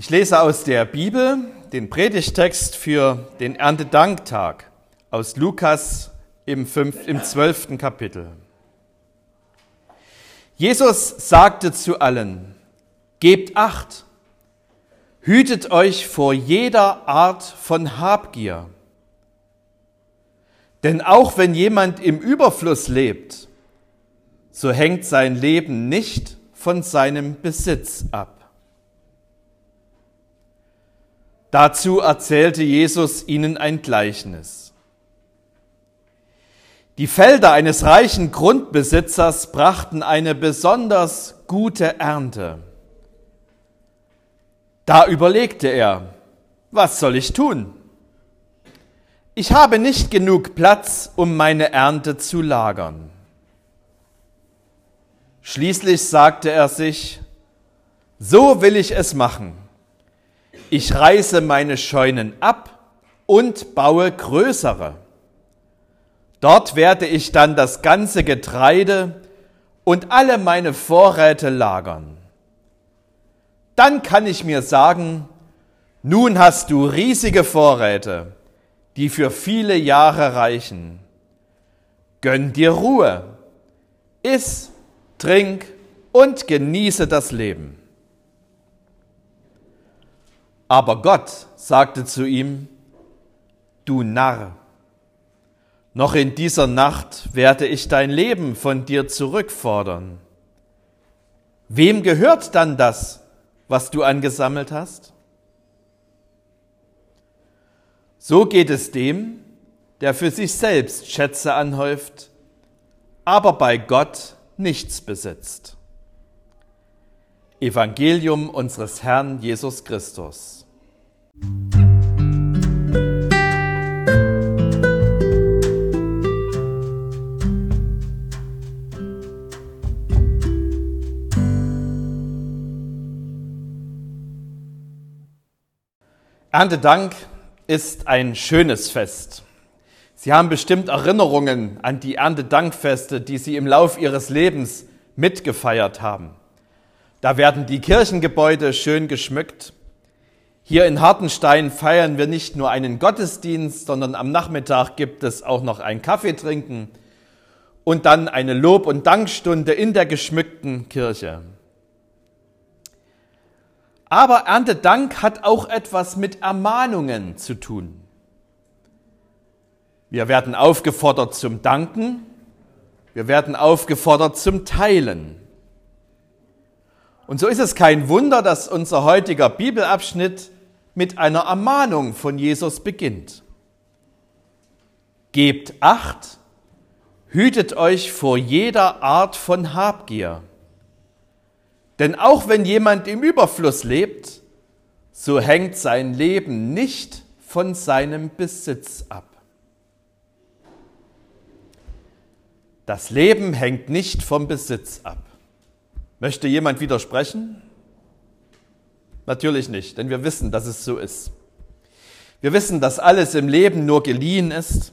Ich lese aus der Bibel den Predigttext für den Erntedanktag aus Lukas im 12. Kapitel. Jesus sagte zu allen: Gebt Acht, hütet euch vor jeder Art von Habgier. Denn auch wenn jemand im Überfluss lebt, so hängt sein Leben nicht von seinem Besitz ab. Dazu erzählte Jesus ihnen ein Gleichnis. Die Felder eines reichen Grundbesitzers brachten eine besonders gute Ernte. Da überlegte er: Was soll ich tun? Ich habe nicht genug Platz, um meine Ernte zu lagern. Schließlich sagte er sich: So will ich es machen. Ich reiße meine Scheunen ab und baue größere. Dort werde ich dann das ganze Getreide und alle meine Vorräte lagern. Dann kann ich mir sagen: Nun hast du riesige Vorräte, die für viele Jahre reichen. Gönn dir Ruhe, iss, trink und genieße das Leben. Aber Gott sagte zu ihm: Du Narr, noch in dieser Nacht werde ich dein Leben von dir zurückfordern. Wem gehört dann das, was du angesammelt hast? So geht es dem, der für sich selbst Schätze anhäuft, aber bei Gott nichts besitzt. Evangelium unseres Herrn Jesus Christus. Erntedank ist ein schönes Fest. Sie haben bestimmt Erinnerungen an die Erntedankfeste, die Sie im Lauf Ihres Lebens mitgefeiert haben. Da werden die Kirchengebäude schön geschmückt. Hier in Hartenstein feiern wir nicht nur einen Gottesdienst, sondern am Nachmittag gibt es auch noch ein Kaffeetrinken und dann eine Lob- und Dankstunde in der geschmückten Kirche. Aber Erntedank hat auch etwas mit Ermahnungen zu tun. Wir werden aufgefordert zum Danken, wir werden aufgefordert zum Teilen. Und so ist es kein Wunder, dass unser heutiger Bibelabschnitt mit einer Ermahnung von Jesus beginnt. Gebt Acht, hütet euch vor jeder Art von Habgier. Denn auch wenn jemand im Überfluss lebt, so hängt sein Leben nicht von seinem Besitz ab. Das Leben hängt nicht vom Besitz ab. Möchte jemand widersprechen? Natürlich nicht, denn wir wissen, dass es so ist. Wir wissen, dass alles im Leben nur geliehen ist.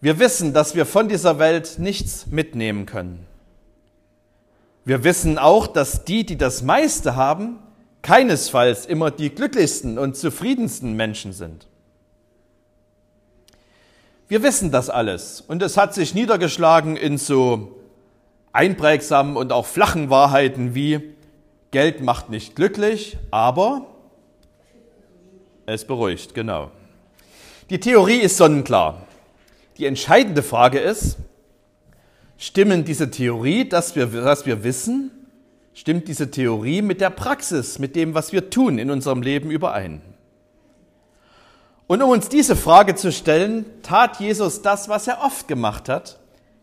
Wir wissen, dass wir von dieser Welt nichts mitnehmen können. Wir wissen auch, dass die das meiste haben, keinesfalls immer die glücklichsten und zufriedensten Menschen sind. Wir wissen das alles und es hat sich niedergeschlagen in so einprägsamen und auch flachen Wahrheiten wie: Geld macht nicht glücklich, aber es beruhigt, genau. Die Theorie ist sonnenklar. Die entscheidende Frage ist: Stimmen diese Theorie, stimmt diese Theorie mit der Praxis, mit dem, was wir tun in unserem Leben überein? Und um uns diese Frage zu stellen, tat Jesus das, was er oft gemacht hat.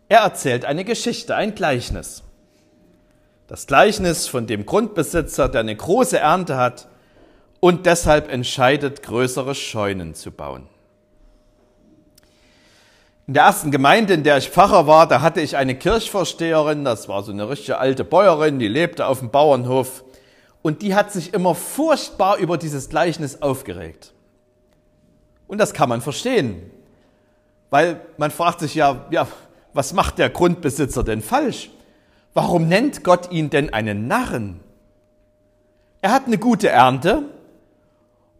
Er erzählt eine Geschichte, ein Gleichnis. Das Gleichnis von dem Grundbesitzer, der eine große Ernte hat und deshalb entscheidet, größere Scheunen zu bauen. In der ersten Gemeinde, in der ich Pfarrer war, da hatte ich eine Kirchvorsteherin, das war so eine richtige alte Bäuerin, die lebte auf dem Bauernhof und die hat sich immer furchtbar über dieses Gleichnis aufgeregt. Und das kann man verstehen, weil man fragt sich ja, was macht der Grundbesitzer denn falsch? Warum nennt Gott ihn denn einen Narren? Er hat eine gute Ernte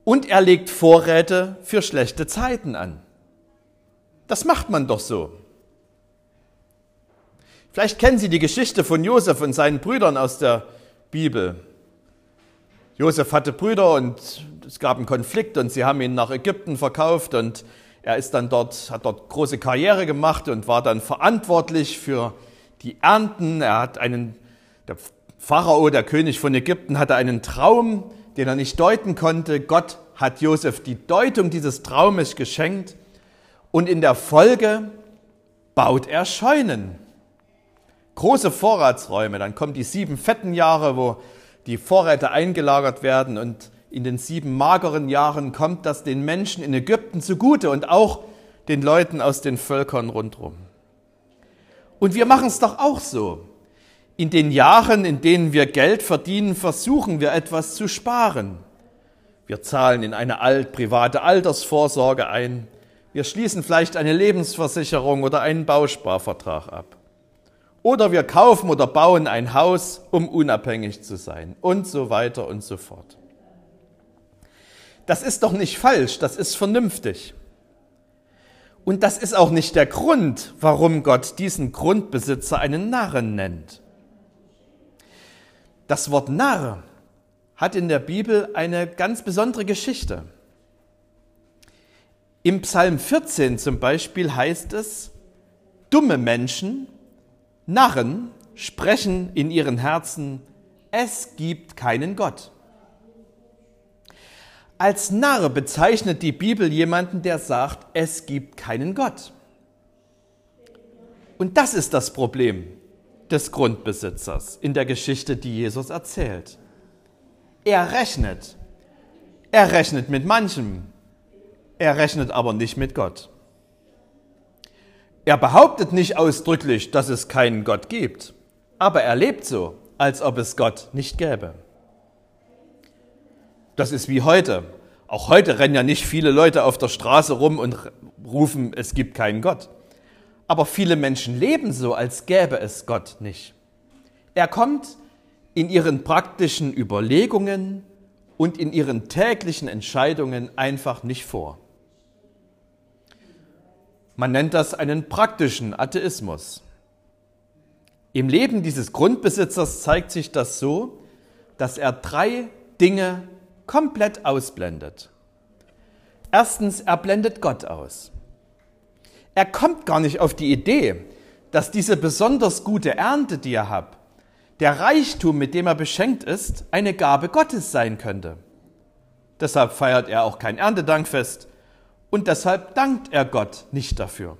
und er legt Vorräte für schlechte Zeiten an. Das macht man doch so. Vielleicht kennen Sie die Geschichte von Josef und seinen Brüdern aus der Bibel. Josef hatte Brüder und es gab einen Konflikt und sie haben ihn nach Ägypten verkauft und er ist dann hat dort große Karriere gemacht und war dann verantwortlich für die Ernten. Der Pharao, der König von Ägypten, hatte einen Traum, den er nicht deuten konnte. Gott hat Josef die Deutung dieses Traumes geschenkt und in der Folge baut er Scheunen. Große Vorratsräume, dann kommen die 7 fetten Jahre, wo die Vorräte eingelagert werden und in den 7 mageren Jahren kommt das den Menschen in Ägypten zugute und auch den Leuten aus den Völkern rundherum. Und wir machen es doch auch so. In den Jahren, in denen wir Geld verdienen, versuchen wir etwas zu sparen. Wir zahlen in eine private Altersvorsorge ein. Wir schließen vielleicht eine Lebensversicherung oder einen Bausparvertrag ab. Oder wir kaufen oder bauen ein Haus, um unabhängig zu sein und so weiter und so fort. Das ist doch nicht falsch, das ist vernünftig. Und das ist auch nicht der Grund, warum Gott diesen Grundbesitzer einen Narren nennt. Das Wort Narr hat in der Bibel eine ganz besondere Geschichte. Im Psalm 14 zum Beispiel heißt es, dumme Menschen, Narren, sprechen in ihren Herzen, es gibt keinen Gott. Als Narr bezeichnet die Bibel jemanden, der sagt, es gibt keinen Gott. Und das ist das Problem des Grundbesitzers in der Geschichte, die Jesus erzählt. Er rechnet mit manchem, er rechnet aber nicht mit Gott. Er behauptet nicht ausdrücklich, dass es keinen Gott gibt, aber er lebt so, als ob es Gott nicht gäbe. Das ist wie heute. Auch heute rennen ja nicht viele Leute auf der Straße rum und rufen, es gibt keinen Gott. Aber viele Menschen leben so, als gäbe es Gott nicht. Er kommt in ihren praktischen Überlegungen und in ihren täglichen Entscheidungen einfach nicht vor. Man nennt das einen praktischen Atheismus. Im Leben dieses Grundbesitzers zeigt sich das so, dass er 3 Dinge komplett ausblendet. Erstens, er blendet Gott aus. Er kommt gar nicht auf die Idee, dass diese besonders gute Ernte, die er hat, der Reichtum, mit dem er beschenkt ist, eine Gabe Gottes sein könnte. Deshalb feiert er auch kein Erntedankfest und deshalb dankt er Gott nicht dafür.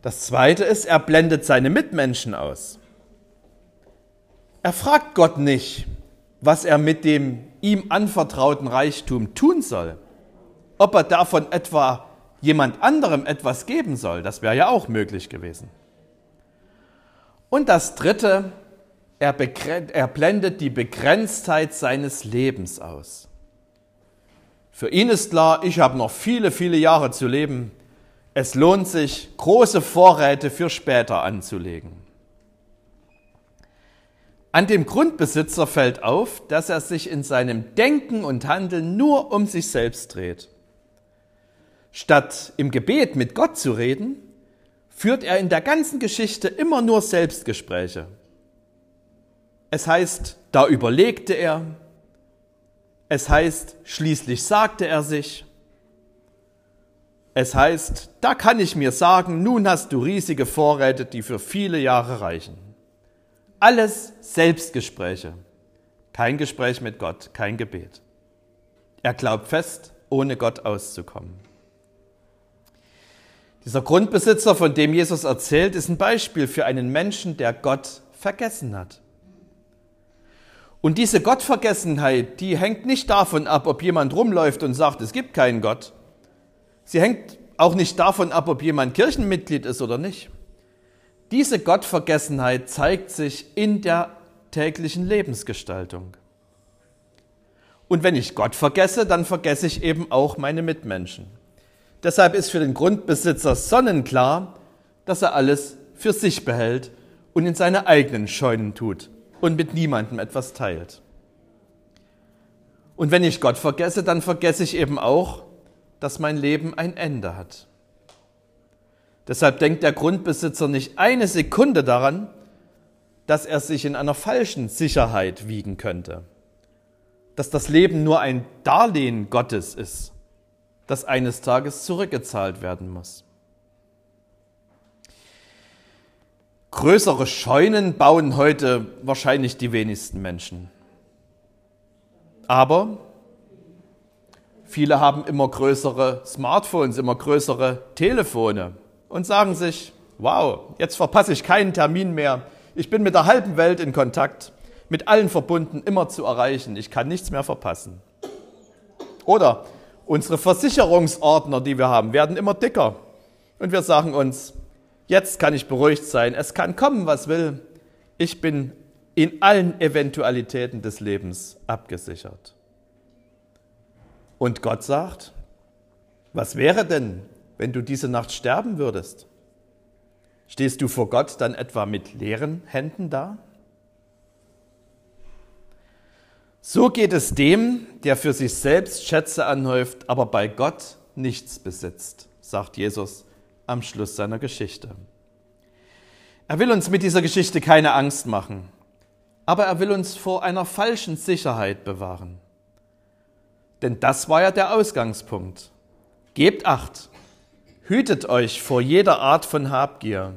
Das Zweite ist, er blendet seine Mitmenschen aus. Er fragt Gott nicht, was er mit dem ihm anvertrauten Reichtum tun soll. Ob er davon etwa jemand anderem etwas geben soll, das wäre ja auch möglich gewesen. Und das Dritte, er blendet die Begrenztheit seines Lebens aus. Für ihn ist klar, ich habe noch viele, viele Jahre zu leben. Es lohnt sich, große Vorräte für später anzulegen. An dem Grundbesitzer fällt auf, dass er sich in seinem Denken und Handeln nur um sich selbst dreht. Statt im Gebet mit Gott zu reden, führt er in der ganzen Geschichte immer nur Selbstgespräche. Es heißt, da überlegte er. Es heißt, schließlich sagte er sich. Es heißt, da kann ich mir sagen, nun hast du riesige Vorräte, die für viele Jahre reichen. Alles Selbstgespräche, kein Gespräch mit Gott, kein Gebet. Er glaubt fest, ohne Gott auszukommen. Dieser Grundbesitzer, von dem Jesus erzählt, ist ein Beispiel für einen Menschen, der Gott vergessen hat. Und diese Gottvergessenheit, die hängt nicht davon ab, ob jemand rumläuft und sagt, es gibt keinen Gott. Sie hängt auch nicht davon ab, ob jemand Kirchenmitglied ist oder nicht. Diese Gottvergessenheit zeigt sich in der täglichen Lebensgestaltung. Und wenn ich Gott vergesse, dann vergesse ich eben auch meine Mitmenschen. Deshalb ist für den Grundbesitzer sonnenklar, dass er alles für sich behält und in seine eigenen Scheunen tut und mit niemandem etwas teilt. Und wenn ich Gott vergesse, dann vergesse ich eben auch, dass mein Leben ein Ende hat. Deshalb denkt der Grundbesitzer nicht eine Sekunde daran, dass er sich in einer falschen Sicherheit wiegen könnte. Dass das Leben nur ein Darlehen Gottes ist, das eines Tages zurückgezahlt werden muss. Größere Scheunen bauen heute wahrscheinlich die wenigsten Menschen. Aber viele haben immer größere Smartphones, immer größere Telefone und sagen sich, wow, jetzt verpasse ich keinen Termin mehr. Ich bin mit der halben Welt in Kontakt, mit allen verbunden, immer zu erreichen. Ich kann nichts mehr verpassen. Oder unsere Versicherungsordner, die wir haben, werden immer dicker. Und wir sagen uns, jetzt kann ich beruhigt sein. Es kann kommen, was will. Ich bin in allen Eventualitäten des Lebens abgesichert. Und Gott sagt, was wäre denn, wenn du diese Nacht sterben würdest? Stehst du vor Gott dann etwa mit leeren Händen da? So geht es dem, der für sich selbst Schätze anhäuft, aber bei Gott nichts besitzt, sagt Jesus am Schluss seiner Geschichte. Er will uns mit dieser Geschichte keine Angst machen, aber er will uns vor einer falschen Sicherheit bewahren. Denn das war ja der Ausgangspunkt. Gebt Acht! Hütet euch vor jeder Art von Habgier,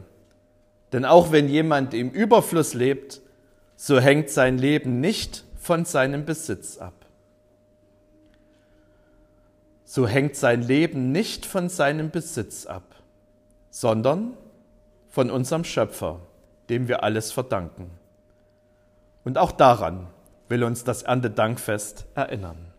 denn auch wenn jemand im Überfluss lebt, so hängt sein Leben nicht von seinem Besitz ab. So hängt sein Leben nicht von seinem Besitz ab, sondern von unserem Schöpfer, dem wir alles verdanken. Und auch daran will uns das Erntedankfest erinnern.